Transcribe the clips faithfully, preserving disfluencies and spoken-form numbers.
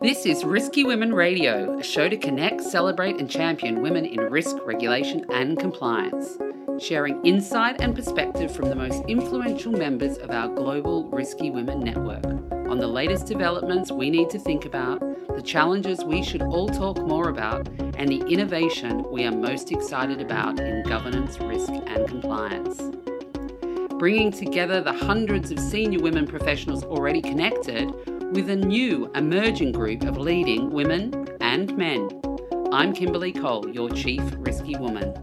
This is Risky Women Radio, a show to connect, celebrate and champion women in risk, regulation and compliance, sharing insight and perspective from the most influential members of our global Risky Women network on the latest developments we need to think about, the challenges we should all talk more about, and the innovation we are most excited about in governance, risk and compliance. Bringing together the hundreds of senior women professionals already connected with a new emerging group of leading women and men. I'm Kimberly Cole, your Chief Risky Woman.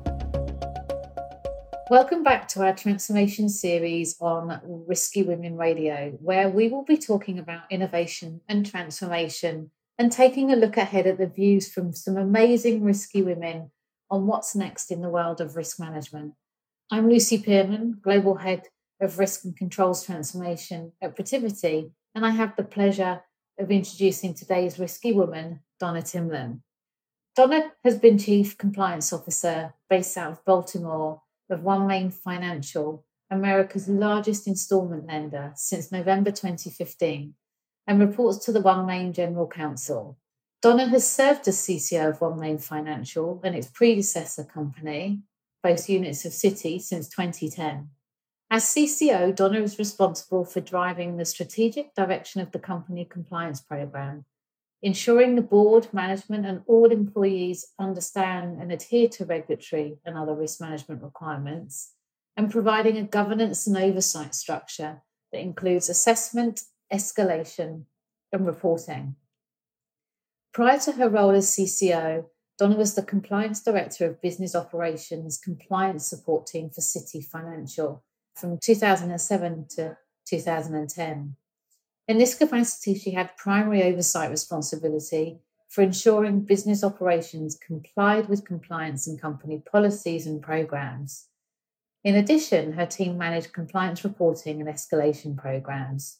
Welcome back to our transformation series on Risky Women Radio, where we will be talking about innovation and transformation and taking a look ahead at the views from some amazing risky women on what's next in the world of risk management. I'm Lucy Pearman, Global Head of Risk and Controls Transformation at Protiviti, and I have the pleasure of introducing today's risky woman, Donna Timlin. Donna has been Chief Compliance Officer based out of Baltimore of One Main Financial, America's largest instalment lender, since November twenty fifteen, and reports to the One Main General Counsel. Donna has served as C C O of One Main Financial and its predecessor company, both units of Citi, since twenty ten. As C C O, Donna is responsible for driving the strategic direction of the company compliance program, ensuring the board, management and all employees understand and adhere to regulatory and other risk management requirements, and providing a governance and oversight structure that includes assessment, escalation and reporting. Prior to her role as C C O, Donna was the Compliance Director of Business Operations Compliance Support Team for City Financial from two thousand seven to two thousand ten. In this capacity, she had primary oversight responsibility for ensuring business operations complied with compliance and company policies and programs. In addition, her team managed compliance reporting and escalation programs.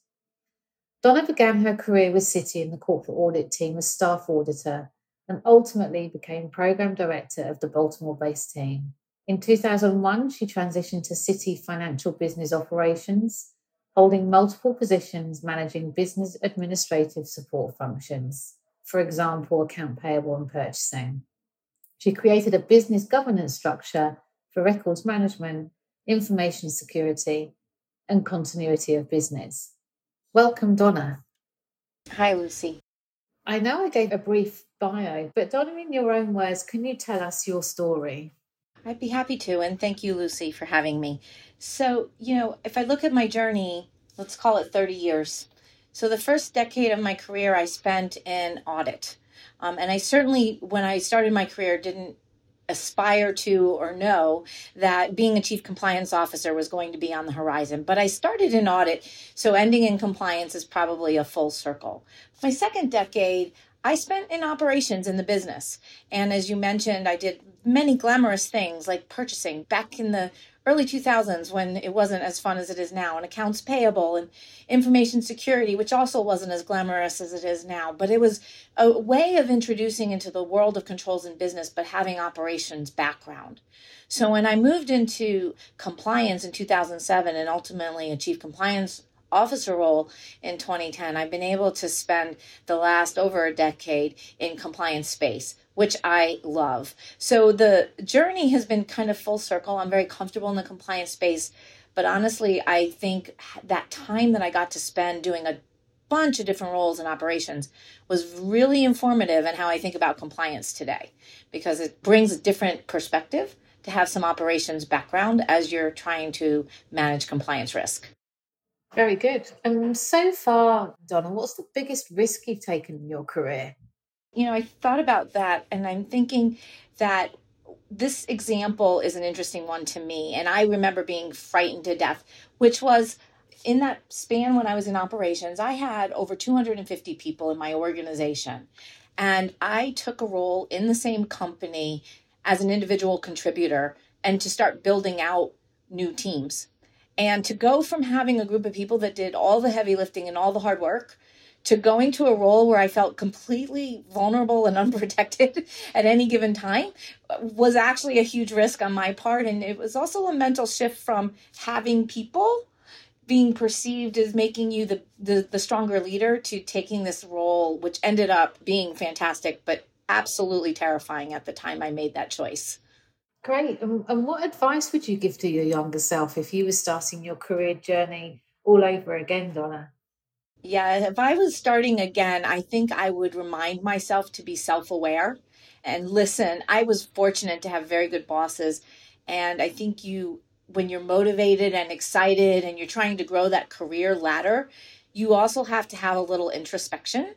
Donna began her career with Citi in the corporate audit team as staff auditor and ultimately became program director of the Baltimore-based team. In two thousand one, she transitioned to Citi Financial Business Operations, holding multiple positions managing business administrative support functions, for example, account payable and purchasing. She created a business governance structure for records management, information security, and continuity of business. Welcome, Donna. Hi, Lucy. I know I gave a brief bio, but Donna, in your own words, can you tell us your story? I'd be happy to, and thank you, Lucy, for having me. So, you know, if I look at my journey, let's call it thirty years. So the first decade of my career I spent in audit. Um, and I certainly, when I started my career, didn't aspire to or know that being a chief compliance officer was going to be on the horizon. But I started in audit, so ending in compliance is probably a full circle. My second decade, I spent in operations in the business. And as you mentioned, I did many glamorous things like purchasing back in the early two thousands when it wasn't as fun as it is now, and accounts payable and information security, which also wasn't as glamorous as it is now. But it was a way of introducing into the world of controls and business, but having operations background. So when I moved into compliance in two thousand seven and ultimately a chief compliance officer role in twenty ten, I've been able to spend the last over a decade in compliance space, which I love. So the journey has been kind of full circle. I'm very comfortable in the compliance space, but honestly, I think that time that I got to spend doing a bunch of different roles in operations was really informative in how I think about compliance today, because it brings a different perspective to have some operations background as you're trying to manage compliance risk. Very good. And um, so far, Donna, what's the biggest risk you've taken in your career? You know, I thought about that, and I'm thinking that this example is an interesting one to me. And I remember being frightened to death, which was in that span when I was in operations, I had over two hundred fifty people in my organization. And I took a role in the same company as an individual contributor and to start building out new teams. And to go from having a group of people that did all the heavy lifting and all the hard work to going to a role where I felt completely vulnerable and unprotected at any given time was actually a huge risk on my part. And it was also a mental shift from having people being perceived as making you the, the, the stronger leader to taking this role, which ended up being fantastic, but absolutely terrifying at the time I made that choice. Great. And what advice would you give to your younger self if you were starting your career journey all over again, Donna? Yeah, if I was starting again, I think I would remind myself to be self-aware and listen. I was fortunate to have very good bosses. And I think you, when you're motivated and excited and you're trying to grow that career ladder, you also have to have a little introspection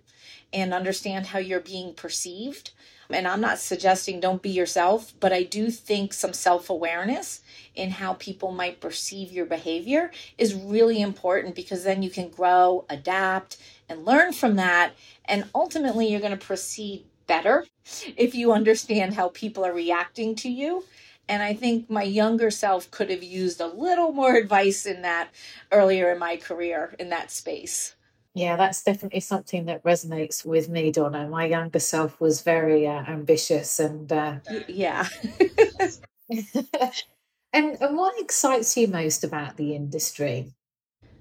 and understand how you're being perceived. And I'm not suggesting don't be yourself, but I do think some self-awareness in how people might perceive your behavior is really important, because then you can grow, adapt, and learn from that. And ultimately, you're going to proceed better if you understand how people are reacting to you. And I think my younger self could have used a little more advice in that earlier in my career in that space. Yeah, that's definitely something that resonates with me, Donna. My younger self was very uh, ambitious and... Uh, yeah. and, and what excites you most about the industry?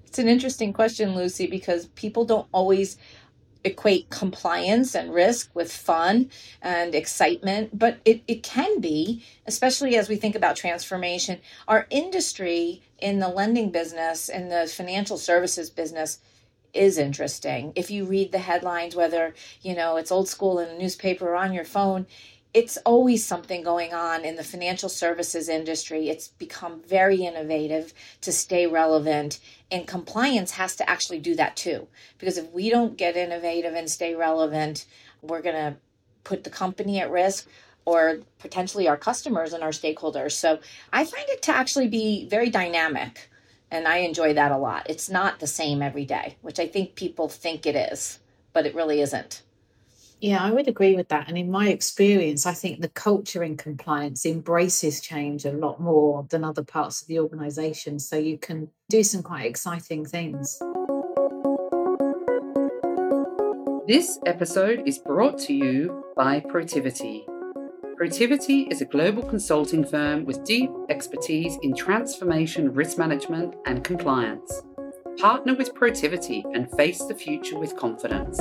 It's an interesting question, Lucy, because people don't always equate compliance and risk with fun and excitement, but it, it can be, especially as we think about transformation. Our industry in the lending business, in the financial services business, is interesting. If you read the headlines, whether, you know, it's old school in a newspaper or on your phone, it's always something going on in the financial services industry. It's become very innovative to stay relevant, and compliance has to actually do that too. Because if we don't get innovative and stay relevant, we're going to put the company at risk, or potentially our customers and our stakeholders. So I find it to actually be very dynamic. And I enjoy that a lot. It's not the same every day, which I think people think it is, but it really isn't. Yeah, I would agree with that. And in my experience, I think the culture in compliance embraces change a lot more than other parts of the organization. So you can do some quite exciting things. This episode is brought to you by Protiviti. Protiviti is a global consulting firm with deep expertise in transformation, risk management, and compliance. Partner with Protiviti and face the future with confidence.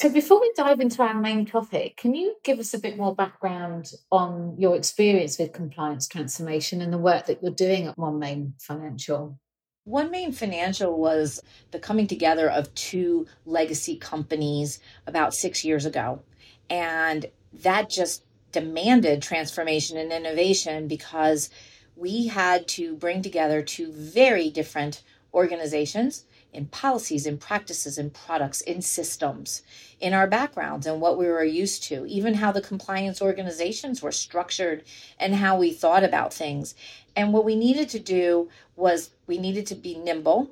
So before we dive into our main topic, can you give us a bit more background on your experience with compliance transformation and the work that you're doing at One Main Financial? One Main Financial was the coming together of two legacy companies about six years ago. And that just demanded transformation and innovation, because we had to bring together two very different organizations in policies, in practices, in products, in systems, in our backgrounds and what we were used to, even how the compliance organizations were structured and how we thought about things. And what we needed to do was we needed to be nimble,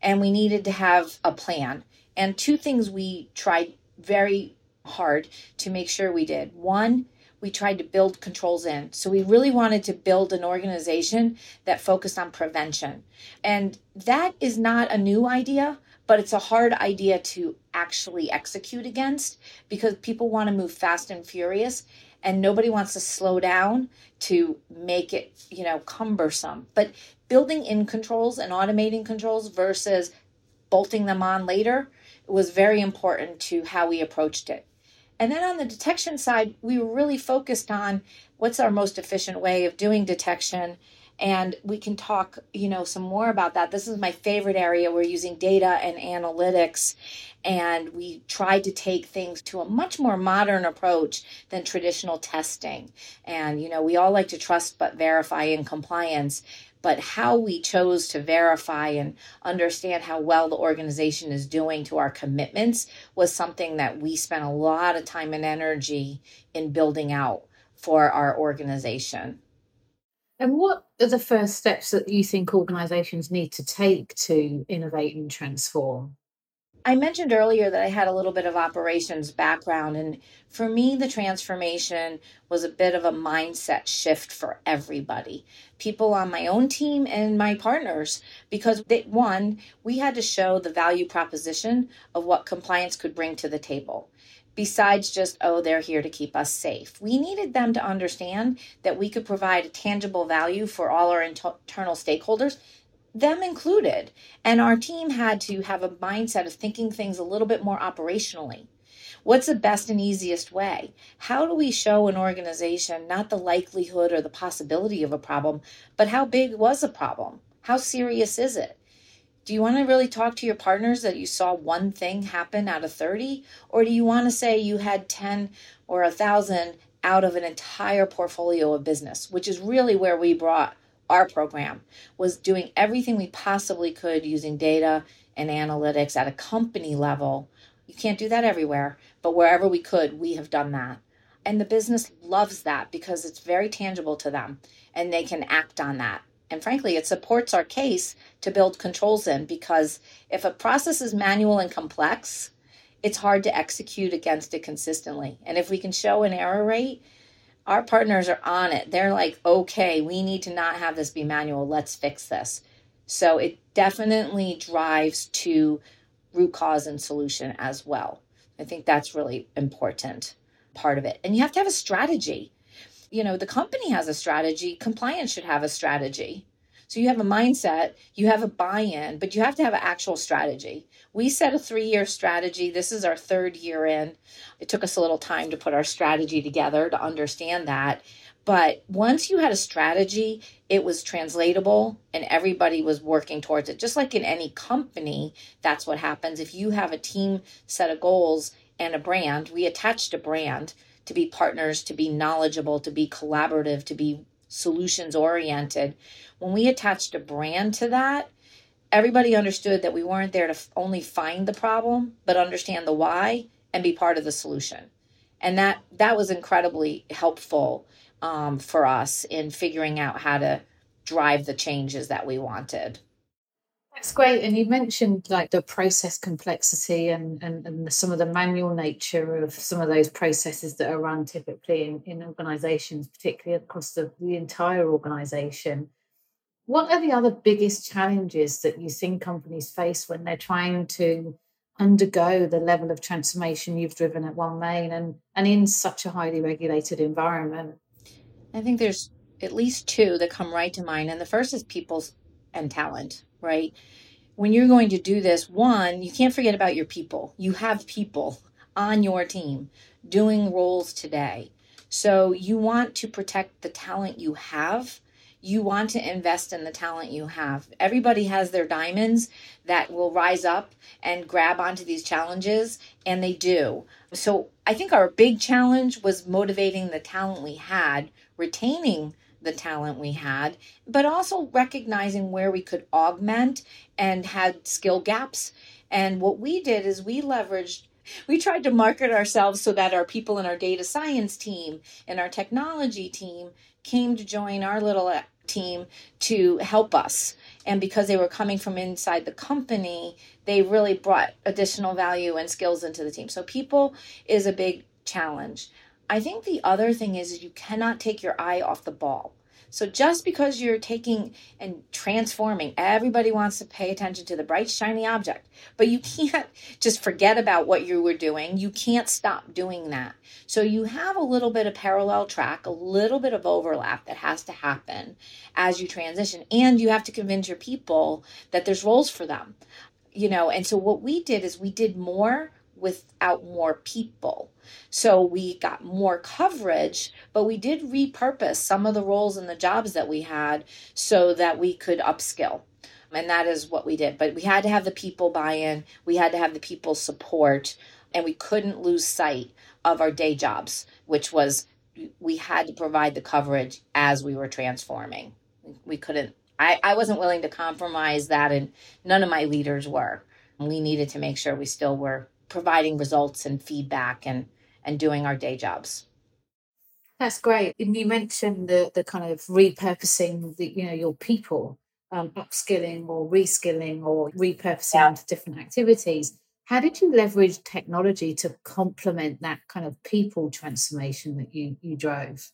and we needed to have a plan. And two things we tried very hard to make sure we did. One, we tried to build controls in. So we really wanted to build an organization that focused on prevention. And that is not a new idea, but it's a hard idea to actually execute against, because people want to move fast and furious, and nobody wants to slow down to make it, you know, cumbersome. But building in controls and automating controls versus bolting them on later was very important to how we approached it. And then on the detection side, we were really focused on what's our most efficient way of doing detection. And we can talk, you know, some more about that. This is my favorite area. We're using data and analytics, and we tried to take things to a much more modern approach than traditional testing. And, you know, we all like to trust but verify in compliance. But how we chose to verify and understand how well the organization is doing to our commitments was something that we spent a lot of time and energy in building out for our organization. And what are the first steps that you think organizations need to take to innovate and transform? I mentioned earlier that I had a little bit of operations background, and for me, the transformation was a bit of a mindset shift for everybody, people on my own team and my partners, because they, one, we had to show the value proposition of what compliance could bring to the table. besides just, oh, they're here to keep us safe. We needed them to understand that we could provide a tangible value for all our inter- internal stakeholders, them included. And our team had to have a mindset of thinking things a little bit more operationally. What's the best and easiest way? How do we show an organization not the likelihood or the possibility of a problem, but how big was the problem? How serious is it? Do you want to really talk to your partners that you saw one thing happen out of thirty? Or do you want to say you had ten or one thousand out of an entire portfolio of business, which is really where we brought our program, was doing everything we possibly could using data and analytics at a company level. You can't do that everywhere, but wherever we could, we have done that. And the business loves that because it's very tangible to them and they can act on that. And frankly, it supports our case to build controls in, because if a process is manual and complex, it's hard to execute against it consistently. And if we can show an error rate, our partners are on it. They're like, okay, we need to not have this be manual. Let's fix this. So it definitely drives to root cause and solution as well. I think that's really important part of it. And you have to have a strategy. You know, the company has a strategy. Compliance should have a strategy. So you have a mindset, you have a buy-in, but you have to have an actual strategy. We set a three-year strategy. This is our third year in. It took us a little time to put our strategy together to understand that. But once you had a strategy, it was translatable and everybody was working towards it. Just like in any company, that's what happens. If you have a team set of goals and a brand, we attached a brand to be partners, to be knowledgeable, to be collaborative, to be solutions oriented. When we attached a brand to that, everybody understood that we weren't there to only find the problem, but understand the why and be part of the solution. And that that was incredibly helpful um, for us in figuring out how to drive the changes that we wanted. That's great. And you mentioned like the process complexity and, and, and some of the manual nature of some of those processes that are run typically in, in organisations, particularly across the, the entire organisation. What are the other biggest challenges that you think companies face when they're trying to undergo the level of transformation you've driven at One Main and, and in such a highly regulated environment? I think there's at least two that come right to mind. And the first is people and talent. Right? When you're going to do this, one, you can't forget about your people. You have people on your team doing roles today. So you want to protect the talent you have. You want to invest in the talent you have. Everybody has their diamonds that will rise up and grab onto these challenges, and they do. So I think our big challenge was motivating the talent we had, retaining the talent we had, but also recognizing where we could augment and had skill gaps. And what we did is we leveraged, we tried to market ourselves so that our people in our data science team and our technology team came to join our little team to help us. And because they were coming from inside the company, they really brought additional value and skills into the team. So people is a big challenge. I think the other thing is you cannot take your eye off the ball. So just because you're taking and transforming, everybody wants to pay attention to the bright, shiny object, but you can't just forget about what you were doing. You can't stop doing that. So you have a little bit of parallel track, a little bit of overlap that has to happen as you transition. And you have to convince your people that there's roles for them, you know? And so what we did is we did more without more people. So we got more coverage, but we did repurpose some of the roles and the jobs that we had so that we could upskill. And that is what we did. But we had to have the people buy in. We had to have the people support. And we couldn't lose sight of our day jobs, which was we had to provide the coverage as we were transforming. We couldn't, I, I wasn't willing to compromise that, and none of my leaders were. We needed to make sure we still were providing results and feedback and, and doing our day jobs. That's great. And you mentioned the, the kind of repurposing, the, you know, your people, um, upskilling or reskilling or repurposing yeah. into different activities. How did you leverage technology to complement that kind of people transformation that you, you drove?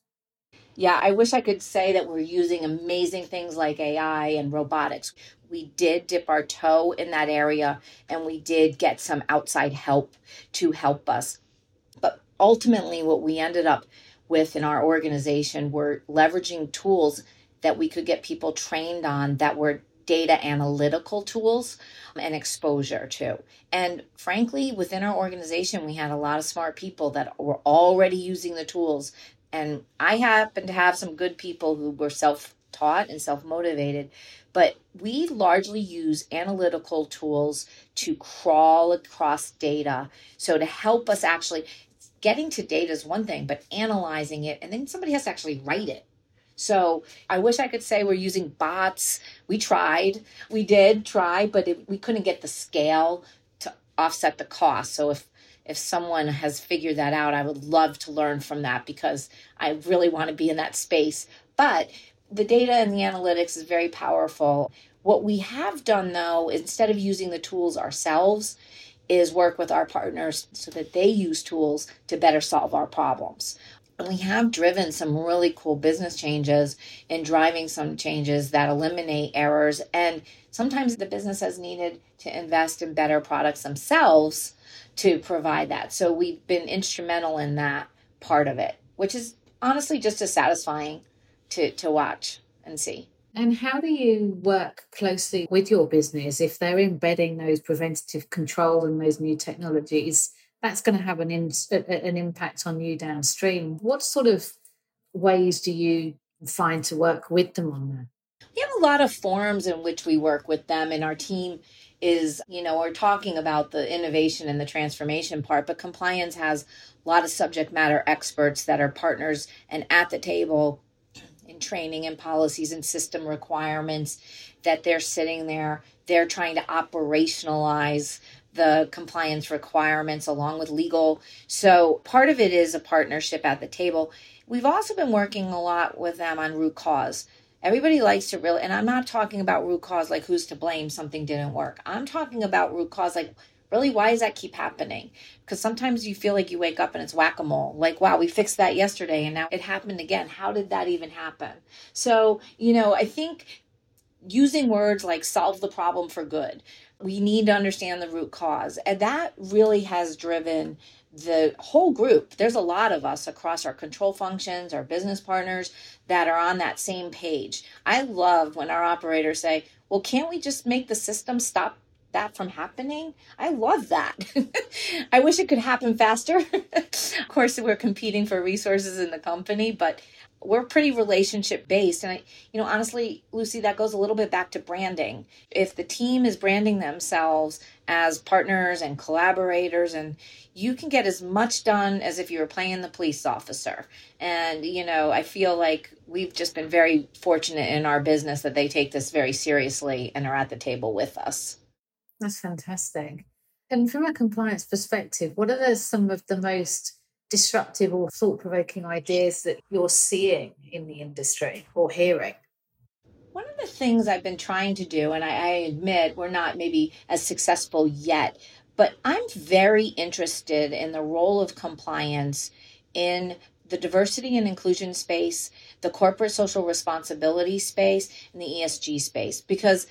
Yeah, I wish I could say that we're using amazing things like A I and robotics. We did dip our toe in that area, and we did get some outside help to help us. ultimately what we ended up with in our organization were leveraging tools that we could get people trained on that were data analytical tools and exposure to. And frankly, within our organization, we had a lot of smart people that were already using the tools. And I happen to have some good people who were self-taught and self-motivated, but we largely use analytical tools to crawl across data. So to help us actually, getting to data is one thing, but analyzing it, and then somebody has to actually write it. So I wish I could say we're using bots. We tried, we did try, but it, we couldn't get the scale to offset the cost. So if, if someone has figured that out, I would love to learn from that because I really want to be in that space. But the data and the analytics is very powerful. What we have done though, instead of using the tools ourselves, is work with our partners so that they use tools to better solve our problems. And we have driven some really cool business changes and driving some changes that eliminate errors. And sometimes the business has needed to invest in better products themselves to provide that. So we've been instrumental in that part of it, which is honestly just as satisfying to, to watch and see. And how do you work closely with your business if they're embedding those preventative control and those new technologies? That's going to have an in, an impact on you downstream. What sort of ways do you find to work with them on that? We have a lot of forums in which we work with them, and our team is, you know, we're talking about the innovation and the transformation part, but compliance has a lot of subject matter experts that are partners and at the table in training and policies and system requirements that they're sitting there. They're trying to operationalize the compliance requirements along with legal. So part of it is a partnership at the table. We've also been working a lot with them on root cause. Everybody likes to really, and I'm not talking about root cause like who's to blame, something didn't work. I'm talking about root cause like, really, why does that keep happening? Because sometimes you feel like you wake up and it's whack-a-mole. Like, wow, we fixed that yesterday and now it happened again. How did that even happen? So, you know, I think using words like solve the problem for good, we need to understand the root cause. And that really has driven the whole group. There's a lot of us across our control functions, our business partners that are on that same page. I love when our operators say, well, can't we just make the system stop that from happening? I love that. I wish it could happen faster. Of course, we're competing for resources in the company, but we're pretty relationship based. And I, you know, honestly, Lucy, that goes a little bit back to branding. If the team is branding themselves as partners and collaborators, and you can get as much done as if you were playing the police officer. And, you know, I feel like we've just been very fortunate in our business that they take this very seriously and are at the table with us. That's fantastic. And from a compliance perspective, what are the, some of the most disruptive or thought-provoking ideas that you're seeing in the industry or hearing? One of the things I've been trying to do, and I, I admit we're not maybe as successful yet, but I'm very interested in the role of compliance in the diversity and inclusion space, the corporate social responsibility space, and the E S G space, because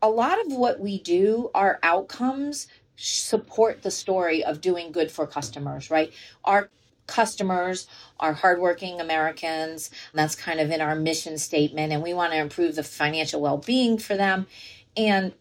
a lot of what we do, our outcomes support the story of doing good for customers, right? Our customers are hardworking Americans. That's kind of in our mission statement, and we want to improve the financial well-being for them. And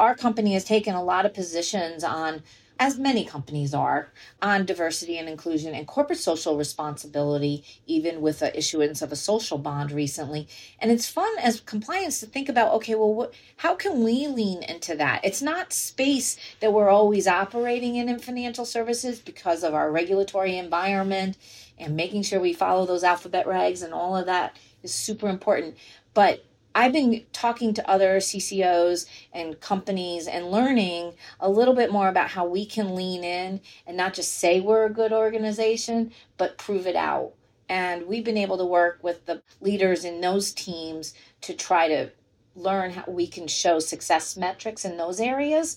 our company has taken a lot of positions on, as many companies are, on diversity and inclusion and corporate social responsibility, even with the issuance of a social bond recently. And it's fun as compliance to think about, okay, well, what, how can we lean into that? It's not space that we're always operating in in financial services because of our regulatory environment and making sure we follow those alphabet regs and all of that is super important. But I've been talking to other C C Os and companies and learning a little bit more about how we can lean in and not just say we're a good organization, but prove it out. And we've been able to work with the leaders in those teams to try to learn how we can show success metrics in those areas.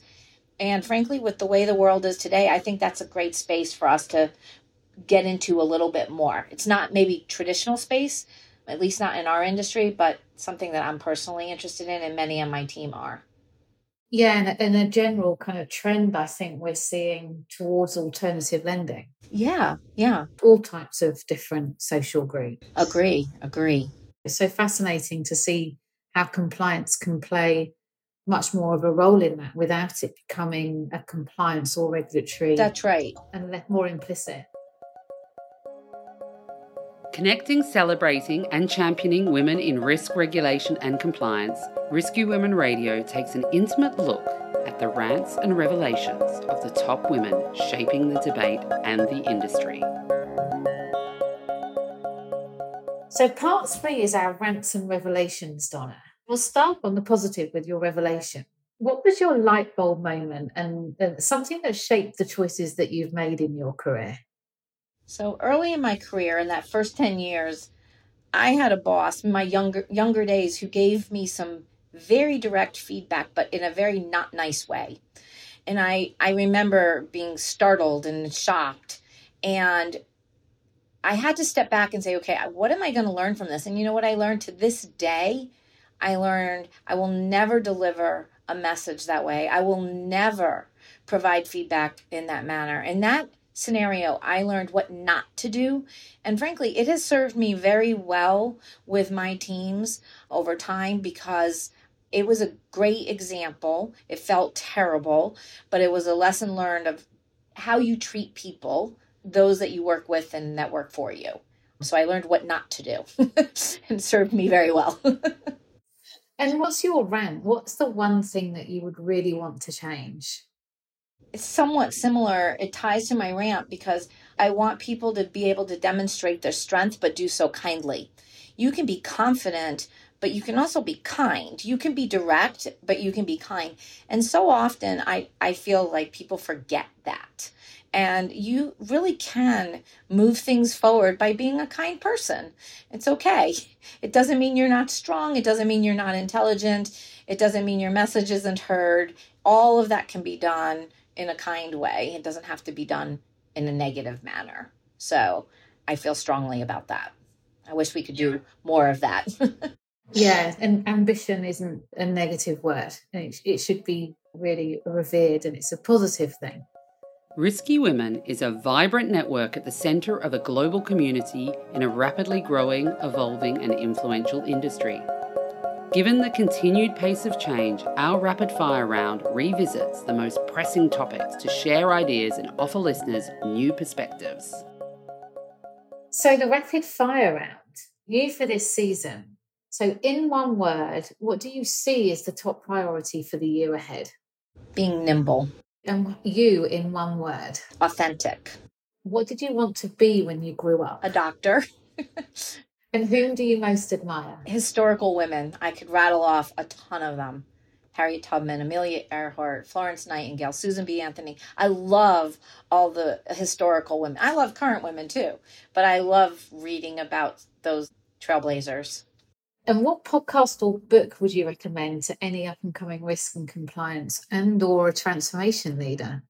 And frankly, with the way the world is today, I think that's a great space for us to get into a little bit more. It's not maybe traditional space, at least not in our industry, but something that I'm personally interested in and many on my team are. Yeah, and a general kind of trend I think we're seeing towards alternative lending. Yeah, yeah. All types of different social groups. Agree, agree. It's so fascinating to see how compliance can play much more of a role in that without it becoming a compliance or regulatory. That's right. And more implicit. Connecting, celebrating and championing women in risk regulation and compliance, Risky Women Radio takes an intimate look at the rants and revelations of the top women shaping the debate and the industry. So part three is our rants and revelations, Donna. We'll start on the positive with your revelation. What was your light bulb moment and something that shaped the choices that you've made in your career? So early in my career, in that first ten years, I had a boss in my younger younger days who gave me some very direct feedback, but in a very not nice way. And I, I remember being startled and shocked. And I had to step back and say, okay, what am I going to learn from this? And you know what I learned to this day? I learned I will never deliver a message that way. I will never provide feedback in that manner. And that scenario, I learned what not to do. And frankly, it has served me very well with my teams over time because it was a great example. It felt terrible, but it was a lesson learned of how you treat people, those that you work with and that work for you. So I learned what not to do and served me very well. And what's your rant? What's the one thing that you would really want to change? It's somewhat similar. It ties to my rant because I want people to be able to demonstrate their strength, but do so kindly. You can be confident, but you can also be kind. You can be direct, but you can be kind. And so often I, I feel like people forget that. And you really can move things forward by being a kind person. It's okay. It doesn't mean you're not strong. It doesn't mean you're not intelligent. It doesn't mean your message isn't heard. All of that can be done in a kind way. It doesn't have to be done in a negative manner. So I feel strongly about that. I wish we could do more of that. Yeah, and ambition isn't a negative word. It, it should be really revered, and it's a positive thing. Risky Women is a vibrant network at the centre of a global community in a rapidly growing, evolving and influential industry. Given the continued pace of change, our rapid fire round revisits the most pressing topics to share ideas and offer listeners new perspectives. So the rapid fire round, new for this season. So in one word, what do you see as the top priority for the year ahead? Being nimble. And you in one word? Authentic. What did you want to be when you grew up? A doctor. And whom do you most admire? Historical women. I could rattle off a ton of them. Harriet Tubman, Amelia Earhart, Florence Nightingale, Susan B. Anthony. I love all the historical women. I love current women too, but I love reading about those trailblazers. And what podcast or book would you recommend to any up-and-coming risk and compliance and or a transformation leader?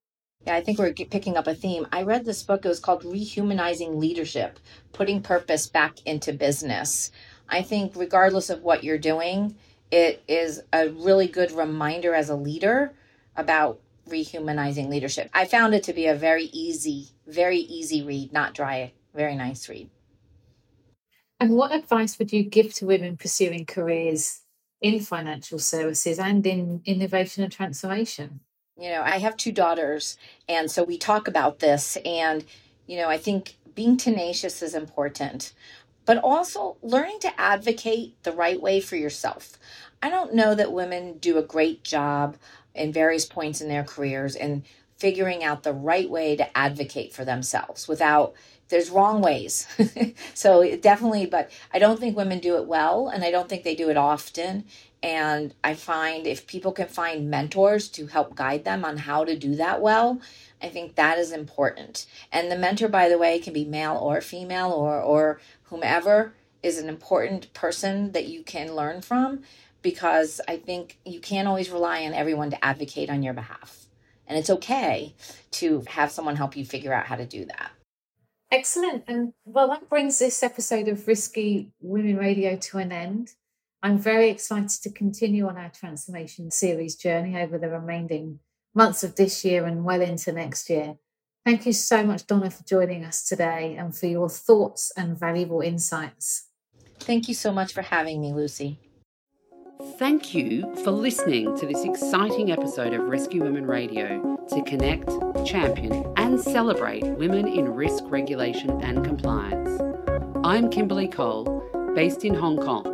Yeah, I think we're picking up a theme. I read this book. It was called Rehumanizing Leadership, Putting Purpose Back into Business. I think regardless of what you're doing, it is a really good reminder as a leader about rehumanizing leadership. I found it to be a very easy, very easy read, not dry, very nice read. And what advice would you give to women pursuing careers in financial services and in innovation and transformation? You know, I have two daughters, and so we talk about this. And, you know, I think being tenacious is important, but also learning to advocate the right way for yourself. I don't know that women do a great job in various points in their careers in figuring out the right way to advocate for themselves without, there's wrong ways. So it definitely, but I don't think women do it well, and I don't think they do it often. And I find if people can find mentors to help guide them on how to do that well, I think that is important. And the mentor, by the way, can be male or female or, or whomever is an important person that you can learn from, because I think you can't always rely on everyone to advocate on your behalf. And it's okay to have someone help you figure out how to do that. Excellent. And well, that brings this episode of Risky Women Radio to an end. I'm very excited to continue on our transformation series journey over the remaining months of this year and well into next year. Thank you so much, Donna, for joining us today and for your thoughts and valuable insights. Thank you so much for having me, Lucy. Thank you for listening to this exciting episode of Risky Women Radio to connect, champion, and celebrate women in risk regulation and compliance. I'm Kimberly Cole, based in Hong Kong.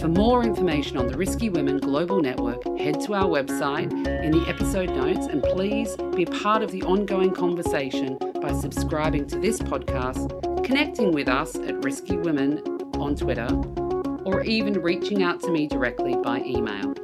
For more information on the Risky Women Global Network, head to our website in the episode notes, and please be part of the ongoing conversation by subscribing to this podcast, connecting with us at Risky Women on Twitter, or even reaching out to me directly by email.